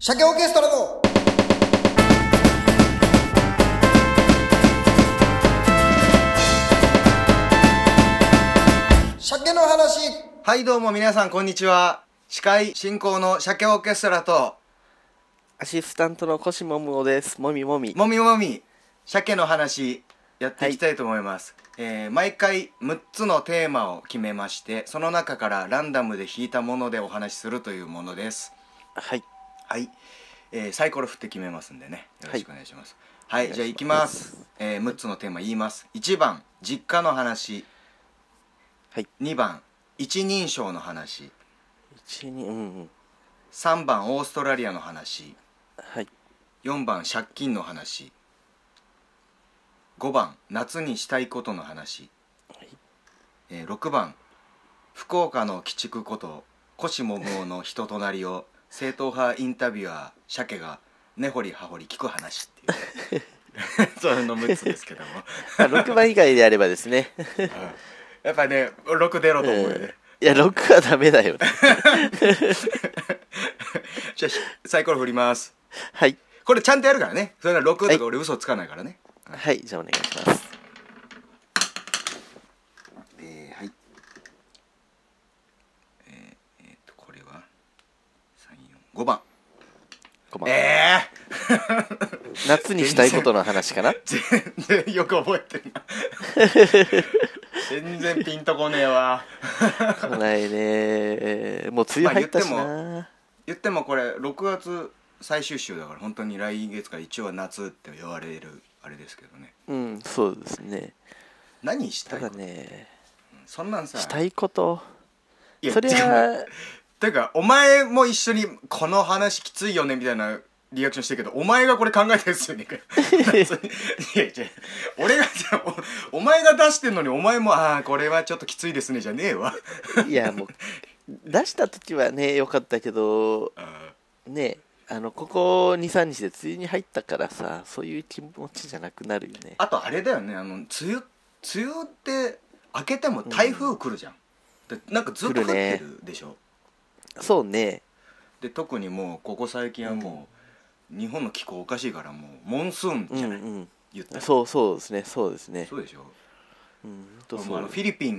鮭オーケストラの鮭の話。はい、どうも皆さんこんにちは。司会進行の鮭オーケストラとアシスタントのコシモムオです。もみもみ鮭の話やっていきたいと思います、はい。毎回6つのテーマを決めまして、その中からランダムで引いたものでお話しするというものです。はい、サイコロ振って決めますんでね、よろしくお願いします。はい、じゃあいきます。6つのテーマ言います。1番実家の話、はい、2番一人称の話、3番オーストラリアの話、はい、4番借金の話、5番夏にしたいことの話、はい、6番福岡の鬼畜ことコシモムオの人となりを正統派インタビュアー鮭が根掘り葉掘り聞く話っていうその6つですけども6番以外であればですねやっぱね6出ろと思うよね、いや6はダメだよねじゃあサイコロ振ります。はい、これちゃんとやるからね。それなら6とか俺嘘つかないからね。はい、はい、じゃあお願いします。はい、これは5番。夏にしたいことの話かな。全然よく覚えてるな全然ピンとこねえわ来ないね。もう梅雨入ったしな、言ってもこれ6月最終週だから、本当に来月から一応は夏って言われるあれですけどね。うん、そうですね。何したいことただね、そんなんさしたいこと、いやそれはてかお前も一緒にこの話きついよねみたいなリアクションしてるけど、お前がこれ考えたやつよねいや違う、俺がお前が出してんのにお前もああこれはちょっときついですねじゃねえわいやもう出した時はね良かったけどね、ここ 2,3 日で梅雨に入ったからさ、そういう気持ちじゃなくなるよね。あとあれだよね、梅雨って明けても台風来るじゃん、なんかずっと降ってるでしょ。そうね。で特にもうここ最近はもう日本の気候おかしいから、もうモンスーンじゃない、言ったらそうですねそうでしょ、そうです。フィリピ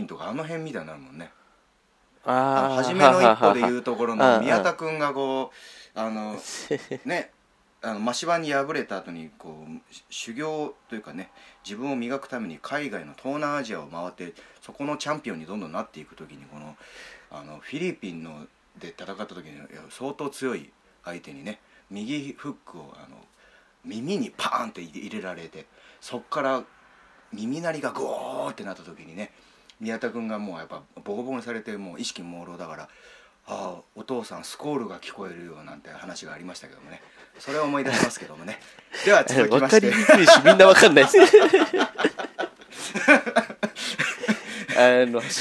ンとかあの辺みたいになるもんね。ああ、初めの一歩でいうところの宮田君がこうね、真柴に敗れた後にこう修行というかね、自分を磨くために海外の東南アジアを回って、そこのチャンピオンにどんどんなっていくときに、このフィリピンので戦った時に相当強い相手にね、右フックを耳にパーンって入れられて、そっから耳鳴りがグオーってなった時にね、宮田君がもうやっぱボコボコにされて、もう意識朦朧だから、ああお父さんスコールが聞こえるよなんて話がありましたけどもね、それを思い出しますけどもねでは続きまして、分かりにくいしみんな分かんないです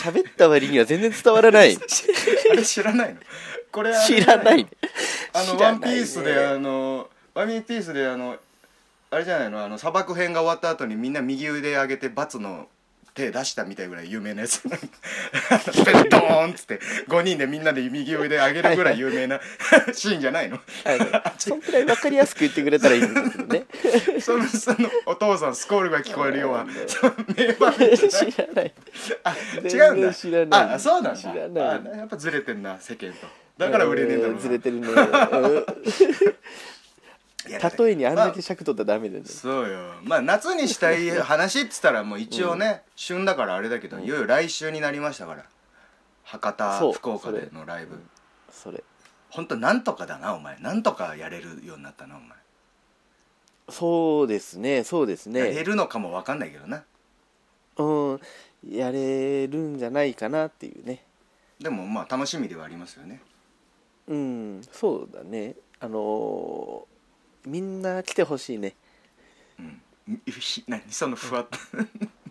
喋った割には全然伝わらないあれ知らないのこれ、知らない、ワンピースであれじゃないの、砂漠編が終わった後にみんな右腕上げてバツの手出したみたいぐらい有名なやつドーンっつって5人でみんなで右腕上げるぐらい有名なシーンじゃないのそんくらい分かりやすく言ってくれたらいいんだけどねそのお父さんスコールが聞こえるような名場面じゃない知らない、あ違うんだ、知らない、あそうなんだ、知らない、やっぱずれてんな世間と、だから売れねえんだろうな、ずれてるね例えにあんだけ尺取ったらダメだよね。そうよ、まあ夏にしたい話っつったらもう一応ね、旬だからあれだけど、いよいよ来週になりましたから、博多福岡でのライブ、それほんとなんとかだな、お前なんとかやれるようになったなお前。そうですねやれるのかも分かんないけどな、やれるんじゃないかなっていうね。でもまあ楽しみではありますよね。そうだね、みんな来てほしいね。何そのふわっと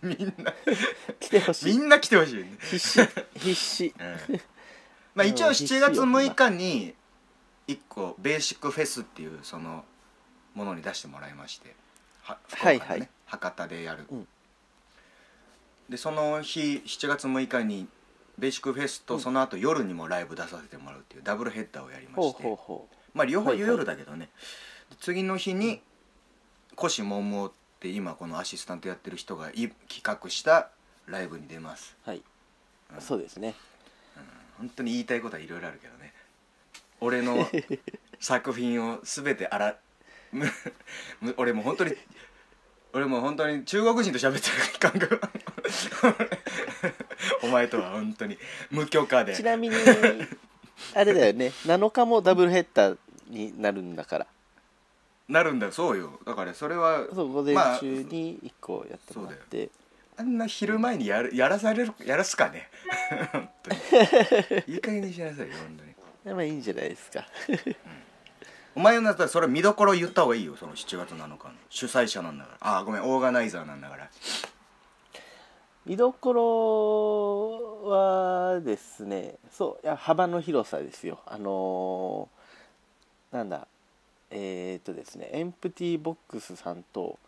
みんな来てほしい。みんな来てほしい、ね。必死。まあ一応7月6日に1個ベーシックフェスっていうそのものに出してもらいまして、はい、博多でやる。でその日7月6日にベーシックフェスとその後夜にもライブ出させてもらうっていうダブルヘッダーをやりまして。まあ両方夜だけどね、はい、次の日に腰桃って今このアシスタントやってる人が企画したライブに出ます。はい、うん、そうですね、うん、本当に言いたいことはいろいろあるけどね、俺の作品を全て俺も本当に中国人と喋ってる感覚お前とは本当に無許可で。ちなみにあれだよね7日もダブルヘッダーになるんだから、なるんだ、そうよ。だからそれはそう午前中に1個やってもらって、あんな昼前にやらすかね本当にいい加減にしなさいよ本当に。まあいいんじゃないですか、うん、お前のやつはそれ見どころ言った方がいいよ。その7月7日の主催者なんだから、あごめんオーガナイザーなんだから。見どころはですね、そういや幅の広さですよ。なんだですね、エンプティーボックスさんと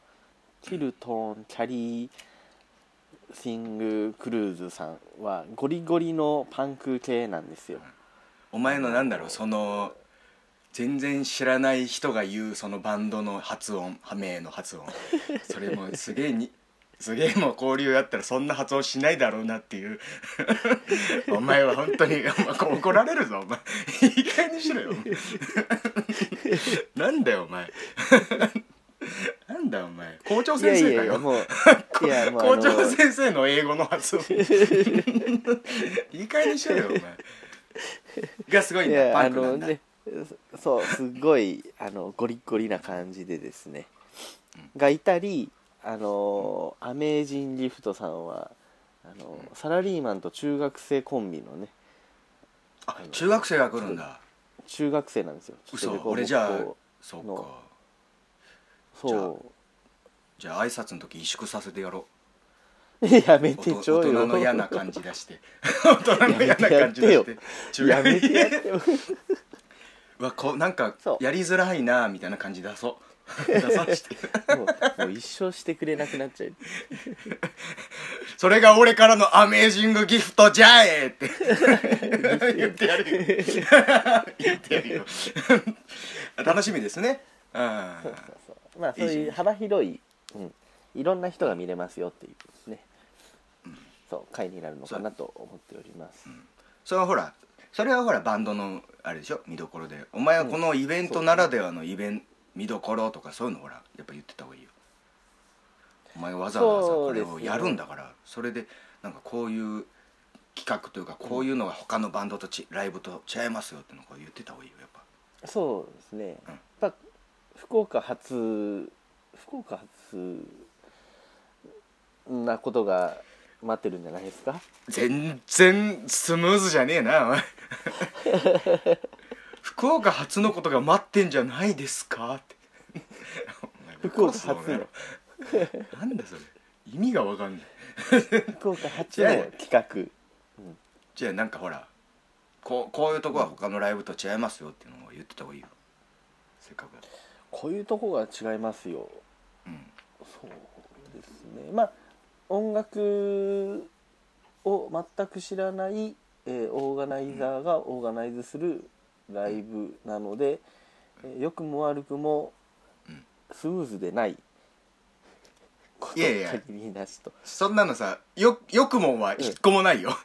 キルトンキャリーシングクルーズさんはゴリゴリのパンク系なんですよ。お前のなんだろう、その全然知らない人が言うそのバンドの発音、名の発音、それもすげえにすげえもう交流やったらそんな発音しないだろうなっていうお前は本当に怒られるぞお前いい加減にしろよなんだよお前なんだお前校長先生だよ。校長先生の英語の発音いい加減にしろよお前がすごいんだ、パンクなんだ、そうすごいゴリゴリな感じでですね、うん、がいたり、アメージンリフトさんはうん、サラリーマンと中学生コンビのね、あ中学生が来るんだ。中学生なんですよ。嘘、俺じゃあそっか、そうじゃあ挨拶の時萎縮させてやろうやめてちょうよ、大人の嫌な感じ出して大人の嫌な感じ出してやめてやってようわこなんかやりづらいなみたいな感じ出そう出さしてもう一生してくれなくなっちゃうそれが俺からのアメージングギフトじゃえって言ってやる言ってやるよ楽しみですね。あそうそうそう、まあそういう幅広い、うん、いろんな人が見れますよっていうね、そう回になるのかなと思っております、うん、それはほらバンドのあれでしょ見どころで、お前はこのイベントならではの見どころとかそういうのほらやっぱ言ってた方がいいよ。お前わざわざこれをやるんだから、それでなんかこういう企画というかこういうのが他のバンドとライブと違いますよってのを言ってた方がいいよやっぱ。そうですね、うん、やっぱ福岡発なことが待ってるんじゃないですか。全然スムーズじゃねえな福岡初のことが待ってんじゃないですかって福岡初のなんだそれ意味が分かんない福岡初の企画、うん、じゃあなんかほらこういうとこは他のライブと違いますよっていうのを言ってた方がいいよ。せっかくこういうとこが違いますよ、うん、そうですね、まあ音楽を全く知らない、オーガナイザーがオーガナイズするライブなので、良くも悪くもスムーズでないこと限りなしと。いやいやそんなのさ良くもは一個もないよ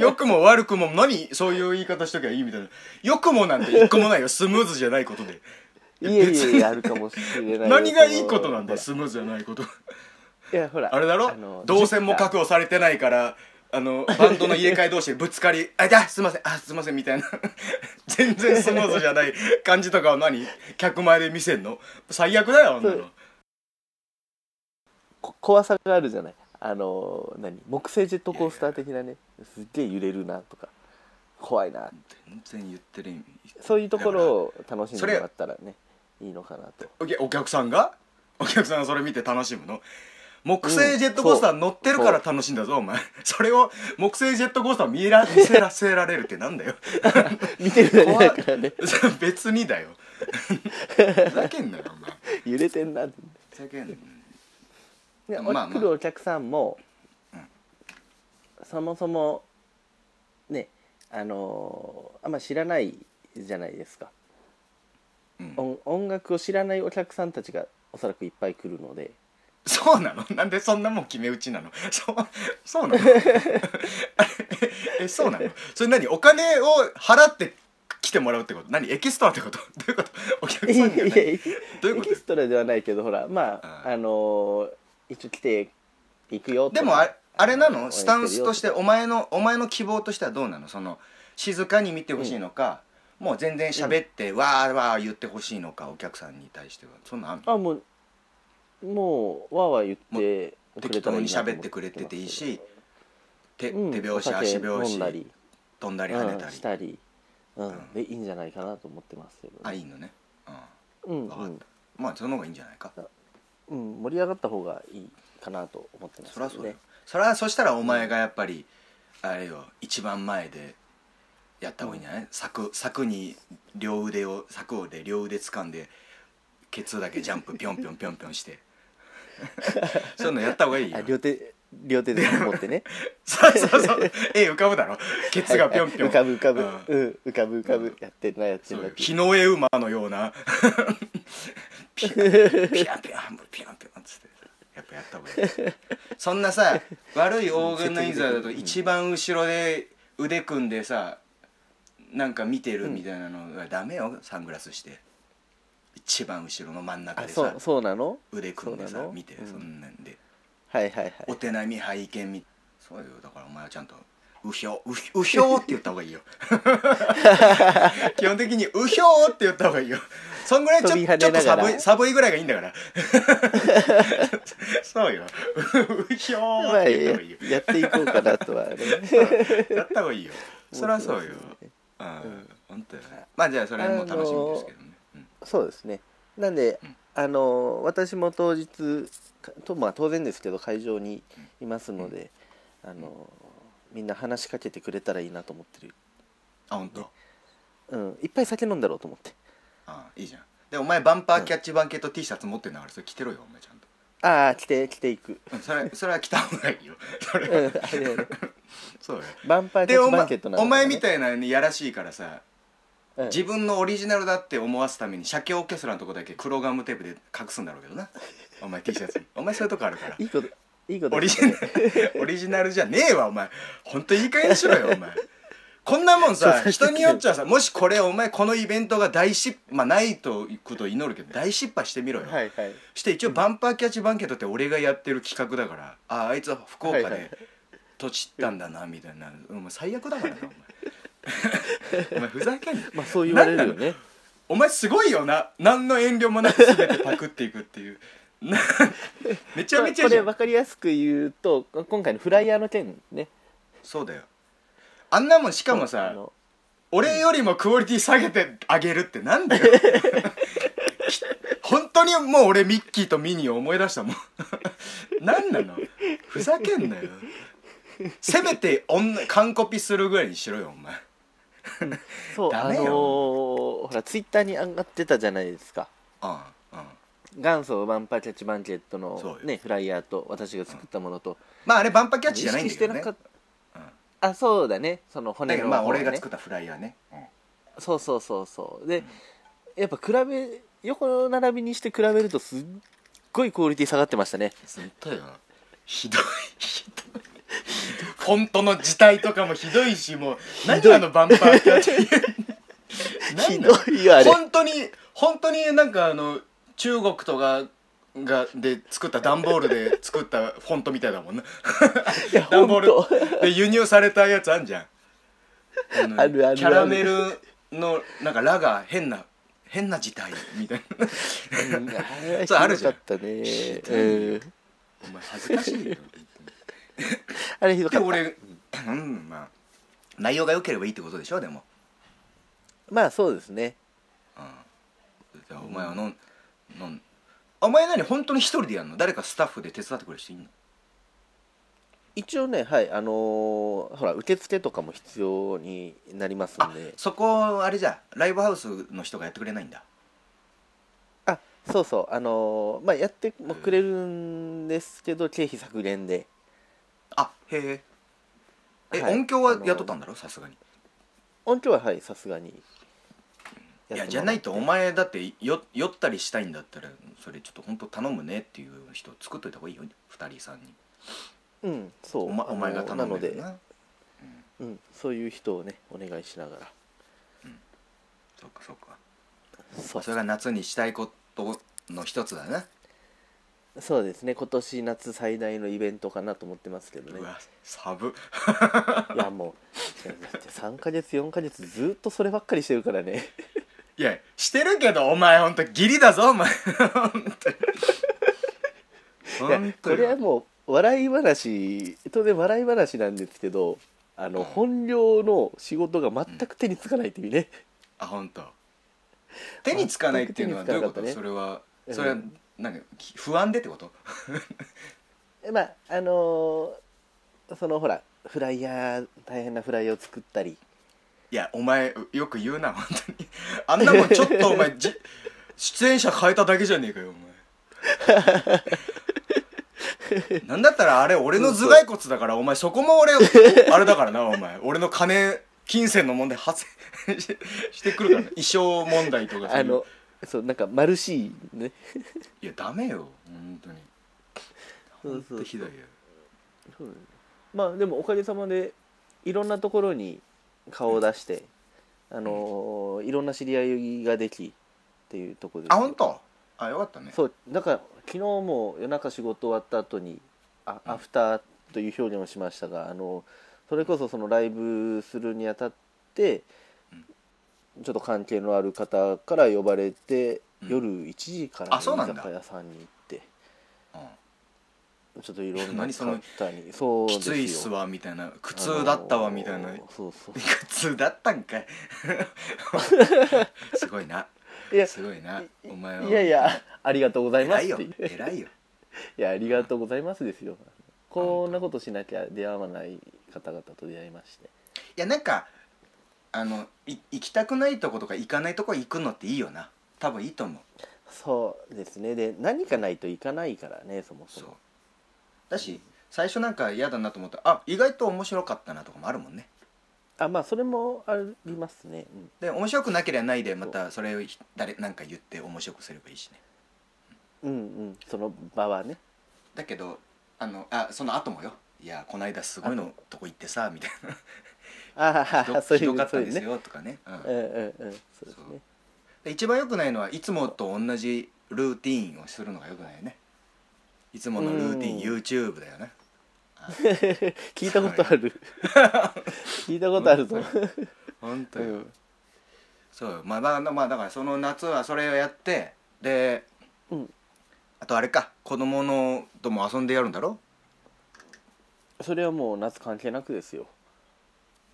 良くも悪くも何そういう言い方しときゃいいみたいな、良くもなんて一個もないよスムーズじゃないことで。いやあるかもしれない何がいいことなんだスムーズじゃないこと。いやほらあれだろ、動線も確保されてないからバンドの入れ替え同士でぶつかりあっすいませんあすいませんみたいな全然スムーズじゃない感じとかを何客前で見せんの最悪だよあんなの。怖さがあるじゃない、何木製ジェットコースター的なね、すっげえ揺れるなとか怖いなって全然言ってる意味、そういうところを楽しんでもらったらねいいのかなと。お客さんがそれ見て楽しむの、木製ジェットコースター乗ってるから楽しいんだぞ、うん、お前それを木製ジェットコースター見せらせられるってなんだよ見てるだけだからね別にだよふざけんなよお前揺れてんなってふざけんな。で、まあまあ、来るお客さんも、うん、そもそもねあんま知らないじゃないですか、うん、音楽を知らないお客さんたちがおそらくいっぱい来るので。そうなの？なんでそんなもん決め打ちなの？そうなの？そうなの？それ何？お金を払って来てもらうってこと？何？エキストラってこと？どういうこと？お客さんにはない？どういうこと？エキストラではないけど、ほら、まあ、一応来ていくよって。でもあれなの？スタンスとしてお前の希望としてはどうなの？その静かに見てほしいのか、うん、もう全然喋って、うん、わーわー言ってほしいのか、お客さんに対してはそんなんあんの？あ、もうわーわー言ってくれたらいいなと思ってますけど、適当に喋ってくれてていいし、手拍子足拍子飛んだり跳ねたり、したり、うん、でいいんじゃないかなと思ってますけど、ね、あ、いいのね、うん、分かった、うん、まあその方がいいんじゃないか、うん、盛り上がった方がいいかなと思ってますけどね。そりゃそしたらお前がやっぱり、うん、あれよ、一番前でやった方がいいんじゃない？柵で両腕掴んでケツだけジャンプピョンピョンピョンピョンしてそういうのやった方がいいよ。両手で持ってねそう浮かぶだろ、ケツがピョンピョン、はいはい、浮かぶやってんなやってんな、日の絵馬のようなピャンピャンピャンピャンピャンつってやっぱやった方がいいそんなさ、悪いオーガナイザーだと一番後ろで腕組んでさ、なんか見てるみたいなのがダメよ。サングラスして一番後ろの真ん中でさ、そうなの、腕組んでさ見て、そんなんで、はいはいはい、お手並み拝見み、そうよ。だからお前はちゃんとうひょうって言った方がいいよ基本的にうひょうって言った方がいいよ。そんぐらいちょっと寒いぐらいがいいんだからそうよ、うひょうって言った方がいいよやっていこうかなとは、ね、やった方がいいよ。そりゃそうよ、うん、本当よね。まあじゃあそれも楽しみですけどね、うん、そうですね。なんで、うん、私も当日と、まあ、当然ですけど会場にいますので、うん、みんな話しかけてくれたらいいなと思ってる。あ、本当。うん、いっぱい酒飲んだろうと思って。ああ、いいじゃん。でお前バンパーキャッチバンケット T シャツ持ってんだから、それ着てろよお前ちゃんと。ああ、着ていく、うん、それは着た方がいいよそれは、うん、そうよ。バンパーキャッチバンケットなんだ、ね、お前みたいなね、やらしいからさ、うん、自分のオリジナルだって思わすために写経オーケストラのとこだけ黒ガムテープで隠すんだろうけどなお前 T シャツにお前そういうとこあるからいいことオリジナルじゃねえわお前。ほんといい加減にしろよお前こんなもんさ、人によっちゃさ、もしこれお前このイベントが大失敗、まあないということを祈るけど大失敗してみろよ、はいはい、して一応バンパーキャッチバンケットって俺がやってる企画だから、ああ、あいつは福岡でとちったんだなみたいな、はいはい、お前最悪だからなお前お前ふざけんな、まあ、そう言われるよね。お前すごいよな、何の遠慮もなく全てパクっていくっていうめちゃめちゃじゃん。これ分かりやすく言うと今回のフライヤーの件ね。そうだよ、あんなもんしかもさ、俺よりもクオリティ下げてあげるってなんだよ本当にもう俺ミッキーとミニーを思い出したもんなんなの、ふざけんなよせめて完コピするぐらいにしろよお前そうダメよ、ほらツイッターに上がってたじゃないですか、うんうん、元祖バンパーキャッチバンケットの、ね、フライヤーと私が作ったものと、うん、まああれバンパーキャッチじゃないんだけどね、あ、そうだね、その骨の方、ね、まあ俺が作ったフライヤーね、うん、そうで、うん、やっぱ横並びにして比べるとすっごいクオリティ下がってましたね。絶対よ、ひどいフォントの字体とかもひどいし、もう何あのバンパーキャッチひどいよあれ本当になんか中国とかがで作った段ボールで作ったフォントみたいだもんな段ボールで輸入されたやつあんじゃんあるキャラメルのなんかラが変な字体みたいなそうあるじゃん、お前恥ずかしいよあれひどかった。で俺、うん、まあ内容が良ければいいってことでしょ。でもまあそうですね、うん、お前はお前何本当に一人でやるの？誰かスタッフで手伝ってくれる人いんの？一応ね、はい、ほら受付とかも必要になりますんで。あ、そこあれじゃライブハウスの人がやってくれないんだ。あ、そうそう、まあやってもくれるんですけど経費削減で。あ、へえ、はい、音響は雇ったんだろ、さすがに。音響ははい、さすがにいやじゃないとお前だって酔ったりしたいんだったらそれちょっと本当頼むねっていう人作っといた方がいいよ2人さんに。うんそうお前が頼むでな、うんうん、そういう人をねお願いしながら、うん、そうかそうかそれが夏にしたいことの一つだね。そうですね今年夏最大のイベントかなと思ってますけどね。うわサブいやもう3ヶ月4ヶ月ずっとそればっかりしてるからねいやしてるけどお前ほんとギリだぞお前これはもう笑い話当然笑い話なんですけどうん、本業の仕事が全く手につかないというね、うん、あ本当手につかないっていうのはどういうこと、ね、それはなんか不安でってことまあそのほらフライヤー大変なフライヤーを作ったり。いやお前よく言うな本当にあんなもんちょっとお前出演者変えただけじゃねえかよお前なんだったらあれ俺の頭蓋骨だからお前そこも俺あれだからなお前俺の金銭の問題発生してくるからね衣装問題とかそういうそうなんか丸しいねいやダメよ本当に本当ひどいよ。そうだね、まあでもおかげさまでいろんなところに顔を出して、うん、いろんな知り合いができっていうところで。あ本当あよかったね。そうだから昨日も夜中仕事終わった後にアフターという表現をしましたがそれこそそのライブするにあたってちょっと関係のある方から呼ばれて、うん、夜1時から居酒屋さんに行って、うん、ちょっといろんな方にそうですよきついっすわみたいな苦痛だったわみたいな、そうそう苦痛だったんかいすごいないすごいなお前は。いやいやありがとうございますって偉いよいやありがとうございますですよ。こんなことしなきゃ出会わない方々と出会いまして、いやなんか行きたくないとことか行かないとこ行くのっていいよな。多分いいと思う。そうですね。で何かないと行かないからねそもそも。そうだし、うん、最初なんか嫌だなと思ったら意外と面白かったなとかもあるもんね。あまあそれもありますね、うん、で面白くなければないでまたそれをなんか言って面白くすればいいしね。うんうんその場はね。だけどその後もよ。いやこの間すごいのとこ行ってさみたいな。ひどかったですよとかね。一番良くないのはいつもと同じルーティーンをするのが良くないよね。いつものルーティーン YouTube だよね。聞いたことある聞いたことあるぞ本当よ。そうまあまあだからその夏はそれをやってで、うん、あとあれか子供のとも遊んでやるんだろ。それはもう夏関係なくですよ。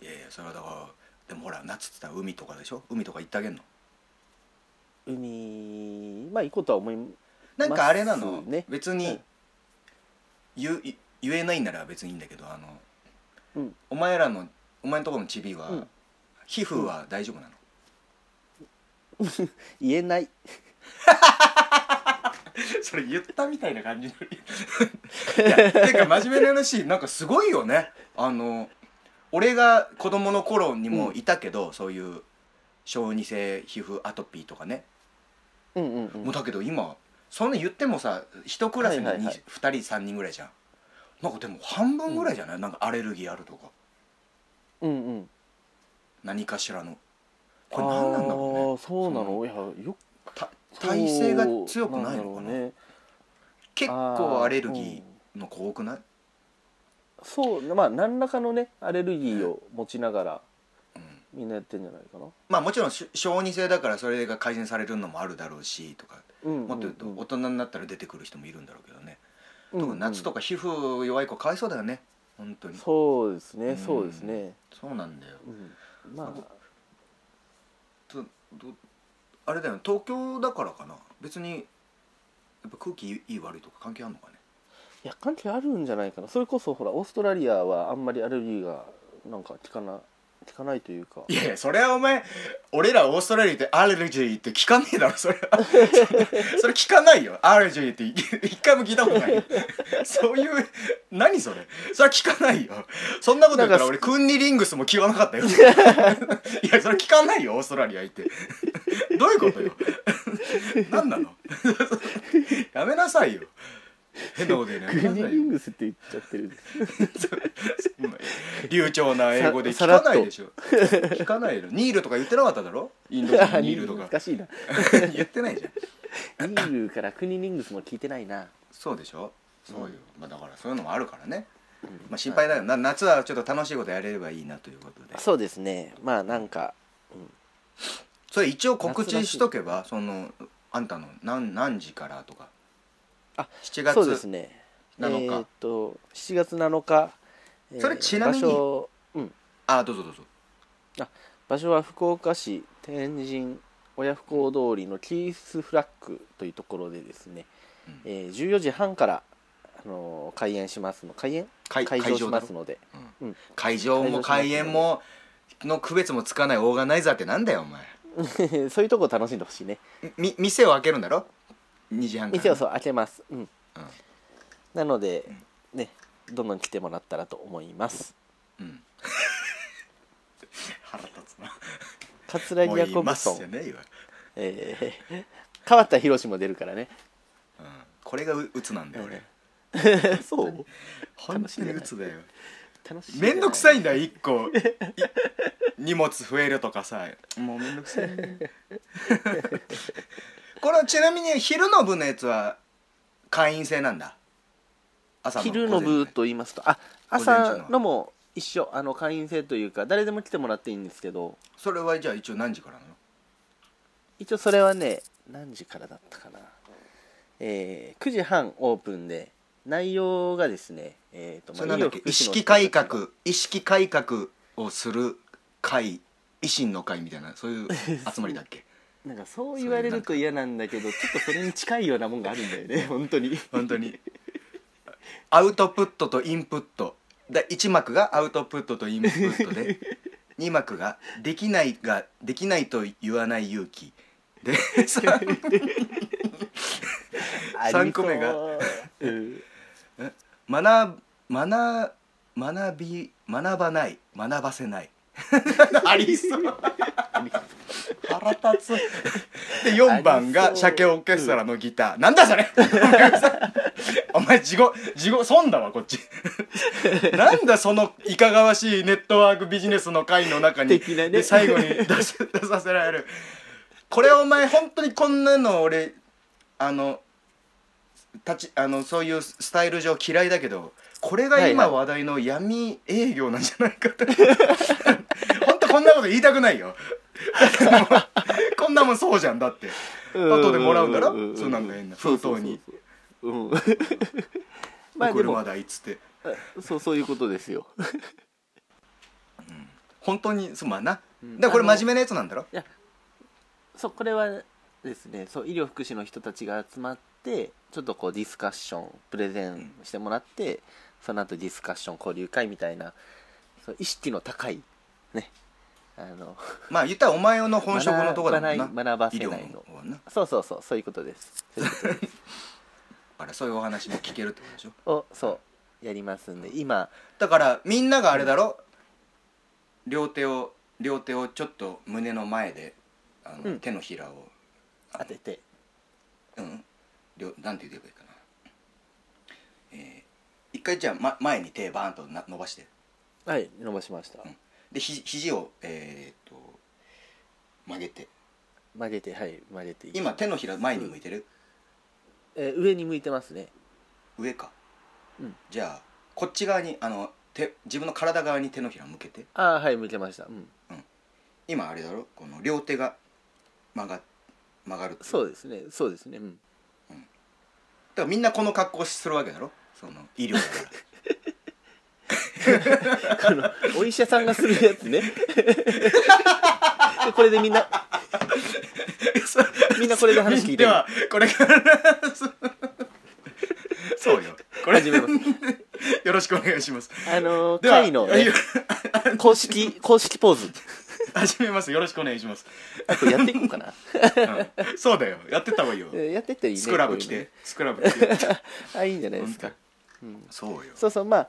いやいやそれはだからでもほら夏って言ったら海とかでしょ。海とか行ってあげんの。海まあ行こうとは思いますね。なんかあれなの別に、うん、言えないなら別にいいんだけどうん、お前のところのチビは、うん、皮膚は大丈夫なの？言えないそれ言ったみたいな感じのいやてか真面目な話なんかすごいよね。俺が子供の頃にもいたけど、うん、そういう小児性皮膚アトピーとかね、うんうんうん、もうだけど今そんな言ってもさ1クラスに 2人3人ぐらいじゃん。なんかでも半分ぐらいじゃない、うん、なんかアレルギーあるとか、うんうん、何かしらのこれ何なんだろうね。あそうなの。いやよ耐性が強くないのかな、ね、結構アレルギーの子多くない？そうまあ何らかのねアレルギーを持ちながら、うん、みんなやってんじゃないかな。まあもちろん小児性だからそれが改善されるのもあるだろうしとか、うんうんうん、もっと言うと大人になったら出てくる人もいるんだろうけどね、うんうん、夏とか皮膚弱い子かわいそうだよね本当に。そうですね、うん、そうですねそうなんだよ、うん、まああれだよね東京だからかな。別にやっぱ空気いい悪いとか関係あるのかね。いや関係あるんじゃないかな。それこそほらオーストラリアはあんまりアレルギーがなんか効かな聞かないというか。いやいや、それはお前、俺らオーストラリアってアレルギーって聞かねえだろ、それは。それ聞かないよ、アレルギーって一回も聞いたことない。そういう、何それ、それは聞かないよ。そんなこと言ったら俺クンニリングスも聞かなかったよ。いや、それ聞かないよ、オーストラリア行って。どういうことよ。何なの。やめなさいよ、変なこと言うね。クンニリングスって言っちゃってる。流暢な英語で聞かないでしょ。聞かないの。ニールとか言ってなかっただろ、インド人ニールとか。難しいな。言ってないじゃん。ニールからクンニリングスも聞いてないな。そうでしょ、そうよ、まあだからそういうのもあるからね、まあ心配だよ。夏はちょっと楽しいことやれればいいなということで。そうですね、まあなんか、それ一応告知しとけば、そのあんたの何時からとか。あ、7月7日。そうですね、7月7日。それちなみに場所、あ、どうぞどうぞ。あ、場所は福岡市天神親不孝通りのキースフラッグというところでですね、14時半から、開演しますの。開場しますので、開場も開演もの区別もつかないオーガナイザーってなんだよお前。そういうとこ楽しんでほしいね。店を開けるんだろ、2時半から。店をそう開けます。なのでね、どんどん来てもらったらと思います。腹立つな。桂木ヤコブソン。川田博も出るからね。これが鬱なんだよ俺。そう。本当に鬱だよ。めんどくさいんだよ、1個荷物増えるとかさ、もうめんどくさい。これちなみに昼の部のやつは会員制なんだ。昼の部と言いますと、あ、朝のも一緒、会員制というか誰でも来てもらっていいんですけど。それはじゃあ一応何時からなの。一応それはね、何時からだったかな、9時半オープンで、内容がですね、それなんだっけ、意識改革をする会、維新の会みたいな、そういう集まりだっけ。なんかそう言われると嫌なんだけど、ちょっとそれに近いようなもんがあるんだよね。本当に本当にアウトプットとインプットだ。1幕がアウトプットとインプットで、2幕ができないと言わない勇気で、3個目が学ばせない。ありそう。腹立つ。で4番が鮭オーケストラのギター。なんだそれ。お前地獄損だわこっち。なんだそのいかがわしいネットワークビジネスの会の中に、ね、で最後に出させられる。これお前本当にこんなの俺そういうスタイル上嫌いだけど、これが今話題の闇営業なんじゃないかって。本当こんなこと言いたくないよ。こんなもんそうじゃん、だって後でもらうんだろ、そうなんか変な封筒に。これまだいっつって、そういうことですよ。本当にすまんな。だからこれ真面目なやつなんだろ。いや、そう、これはですね、そう医療福祉の人たちが集まってちょっとこうディスカッションプレゼンしてもらって、その後ディスカッション交流会みたいな、意識の高いね、まあ言ったらお前の本職のとこだもんな、学ばせないの。そうそうそう、そういうことです。だからそういうお話も聞けるってことでしょ。そうやりますんで。今だからみんながあれだろ、両手をちょっと胸の前で手のひらを当てて、なんて言えばいいかな、一回じゃあ前に手バーンと伸ばして。はい、伸ばしました。で肘を曲げて、はい、曲げて。今手のひら前に向いてる？上に向いてますね。上か。じゃあこっち側に自分の体側に手のひら向けて。ああ、はい、向けました。今あれだろ、この両手が曲がるって。そうですね、そうですね。だからみんなこの格好するわけだろ、その医療だから。お医者さんがするやつね。これでみんなこれで話聞いてる。これからそうよ、これ始めます。よろしくお願いします。会の、ね、公式ポーズ始めます。よろしくお願いします。あとやっていこうかな、うん、そうだよ、やってった方がいいよ。やってっていいね。スクラブ着て、ね、スクラブ着てあ、いいんじゃないですか、うん、そうよ。そうそう、まあ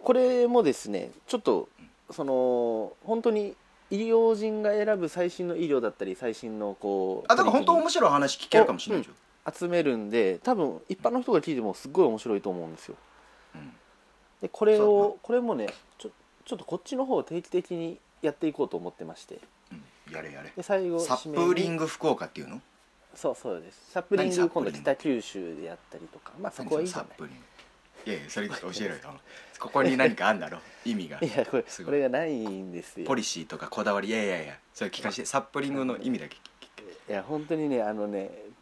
これもですね、ちょっとその本当に医療人が選ぶ最新の医療だったり、最新のこう、あ、だから本当面白い話聞けるかもしれないでしょ、うん、集めるんで、多分一般の人が聞いてもすっごい面白いと思うんですよ、うん、でこれもね、ちょっとこっちの方を定期的にやっていこうと思ってまして、うん、やれやれ。で最後サップリング福岡っていうの、そうです。サップリング、今度北九州でやったりとか、まあそこはいいじゃない。いやいや、それ教えろよここに何かあんだろ意味が。いや、これがないんですよ。ポリシーとかこだわり、いやいやいや、それ聞かせて。サップリングの意味だけ聞。いや本当にね、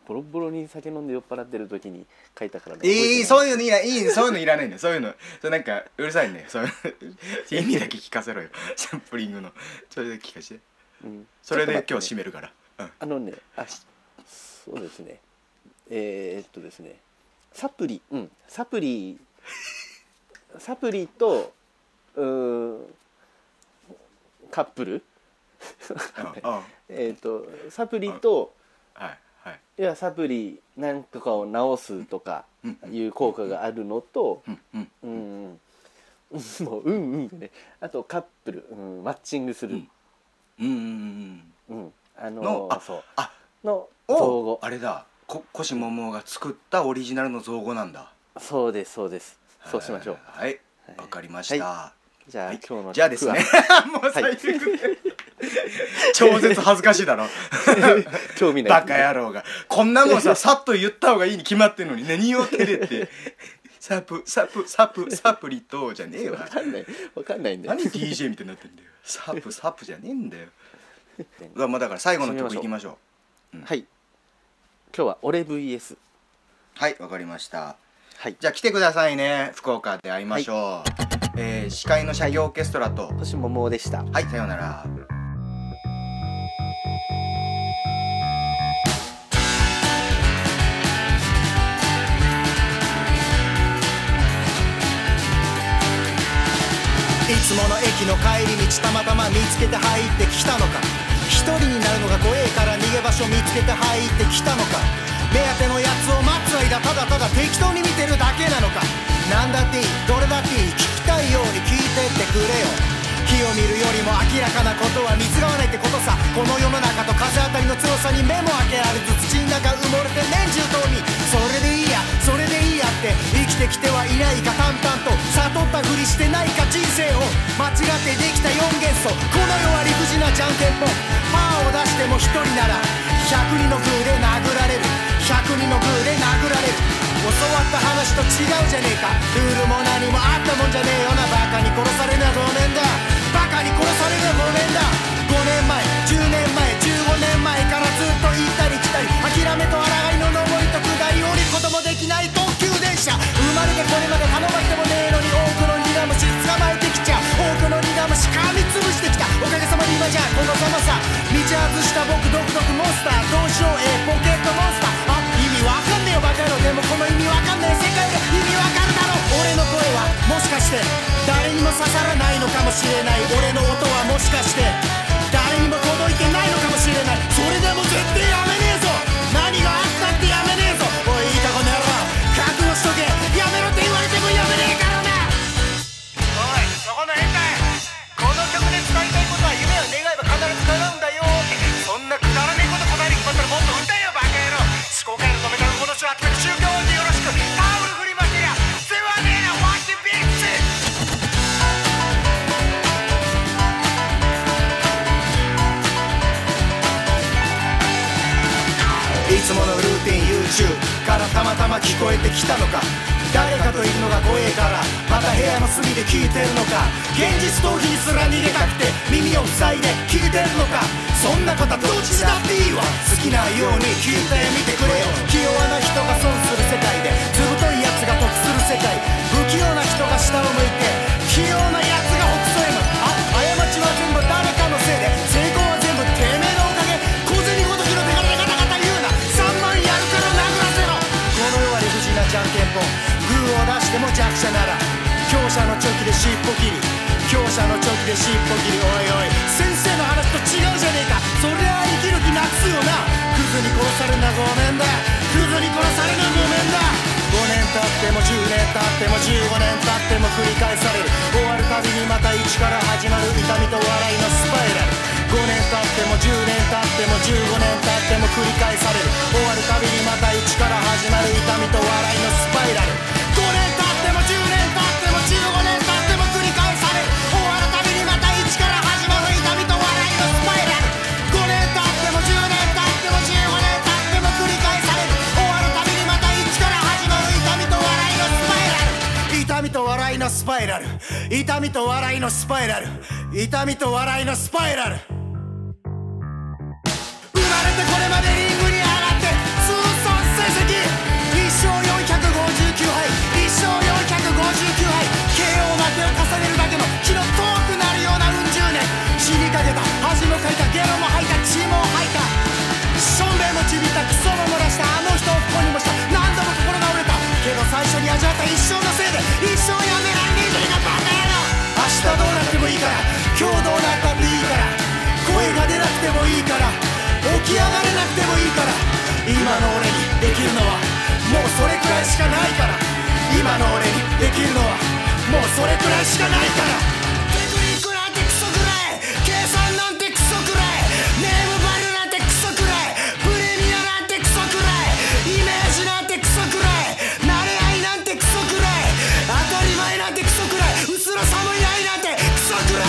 ボロボロに酒飲んで酔っ払ってる時に書いたからね。そういうのいらないそういうのいらないんだ。そういうの、それなんかうるさいね。そういう意味だけ聞かせろよサップリングの。それだけ聞かせて、うん、それで今日締めるから、うん、そうですね、ですね、サプリとカップルサプリと、はいはい、いやサプリなんとかを治すとかいう効果があるのと、もううんうんね、あとカップル、うん、マッチングする、の造語、あれだ、腰ももが作ったオリジナルの造語なんだ。そうですそうです、そうしましょう。はい、わかりました。はい、じゃあ、はい、今日のじゃあですね。もう最悪、はい、超絶恥ずかしいだろ。興味ない、ね。バカ野郎がこんなもんささっと言った方がいいに決まってるのに何を照れて。サプリとじゃねえよ。わかんないんだよ。何 DJ みたいになってんだよ。サプじゃねえんだよ。まあだから最後の曲いきましょう。うん、はい。今日は俺 VS。はい、わかりました。はい、じゃあ来てくださいね、福岡で会いましょう、はい、司会のシャイオーケストラと星桃でした。はい、さようなら。いつもの駅の帰り道、たまたま見つけて入ってきたのか。一人になるのが怖えから逃げ場所見つけて入ってきたのか。目当てのやつを待つ間、ただただ適当に見てるだけなのか。なんだっていい、どれだっていい、聞きたいように聞いてってくれよ。火を見るよりも明らかなことは水が合わないってことさ。この世の中と風当たりの強さに目も開けられず、土の中埋もれて年中とに、それでいいやそれでいいやって生きてきてはいないか、淡々と悟ったふりしてないか。人生を間違ってできた4元素、この世は理不尽なじゃんけんぽん。パーを出しても一人なら100人のグーで殴られる、100人のグーで殴られる。教わった話と違うじゃねえか。ルールも何もあったもんじゃねえよな。バカに殺されな5年だ、バカに殺されな5年だ。5年前10年前15年前からずっと行ったり来たり、諦めと抗いの上りと下り、降りることもできない特急電車。生まれてこれまで頼まれてもねえのに、多くの苦虫捕まえてきちゃ、多くの苦虫噛みつぶしてきた。おかげさまで今じゃこのざまさ、道外した僕独特モンスター、どうしようポケットモンスター。わかんねえよバカ野郎、でもこの意味わかんねえ、世界が意味わかるだろ。俺の声はもしかして誰にも刺さらないのかもしれない、俺の音はもしかして誰にも届いてないのかもしれない。それでも絶対やめねえぞ、何があったってやめねえぞ。おいいいとこの野郎、覚悟しとけ、やめろって言われてもやめねえからな。おいそこの変態、この曲で伝えたいことは夢を願えば必ず叶うんだよって、そんなくだらねえこと答えに決まったらもっと歌えよバカ野郎。思考回路止めたらこの人は決める、宗教でよろしく、タオル振りまけりゃ世話ねえなワッシュビッチ。いつものルーティン YouTube からたまたま聞こえてきたのか。誰かといるのが怖えからまた部屋の隅で聞いてるのか。現実逃避にすら逃げたくて耳を塞いで聞いてるのか。そんなことどっちだっていいわ、好きなように聞いてみてくれよ。器用な人が損する世界で、ずぶといやつが得する世界、不器用な人が下を向いて器用なやつがほくそ笑む。あ、過ちは全部誰かのせいで、成功は全部てめえのおかげ。小銭ごと拾ってガタガタガタ言うな、3万やるから殴らせろ。この世は理不尽なじゃんけんぽん、グーを出しても弱者なら尻尾切り、強者のチョキで尻尾切り。おいおい、先生の話と違うじゃねえか。そりゃあ生きる気なくすよな。クズに殺されるなごめんだ、クズに殺されるなごめんだ。5年経っても10年経っても15年経っても繰り返される。終わるたびにまた一から始まる痛みと笑いのスパイラル。5年経っても10年経っても15年経っても繰り返される。終わるたびにまた一から始まる痛みと笑いのスパイラル。5年経っても10年経っても15年経っても繰り返される。終わるたびにまた一から始まる痛みと笑いのスパイラル。5年経っても10年経っても15年経っても繰り返される。終わるたびにまた一から始まる痛みと笑いのスパイラル。痛みと笑いのスパイラル、痛みと笑いのスパイラル、痛みと笑いのスパイラル。これまでリングに上がって通算成績1勝459敗1勝459敗 KO 負けを重ねるだけの気の遠くなるようなうん十年。死にかけた、恥もかいた、ゲロも吐いた、血も吐いた、しょんべんもちびった、クソも漏らした、あの人を不幸にもした、何度も心が折れたけど最初に味わった一生のせいで一生やめられねえじゃねえかバカ野郎。明日どうなってもいいから、今日どうなったっていいから、声が出なくてもいいから、起き上がれなくてもいいから、今の俺にできるのはもうそれくらいしかないから、今の俺にできるのはもうそれくらいしかないから。テクニックなんてクソくらい、計算なんてクソくらい、ネームバリューなんてクソくらい、プレミアなんてクソくらい、イメージなんてクソくらい、慣れ合いなんてクソくらい、当たり前なんてクソくらい、うすらさもいないなんてクソくらい。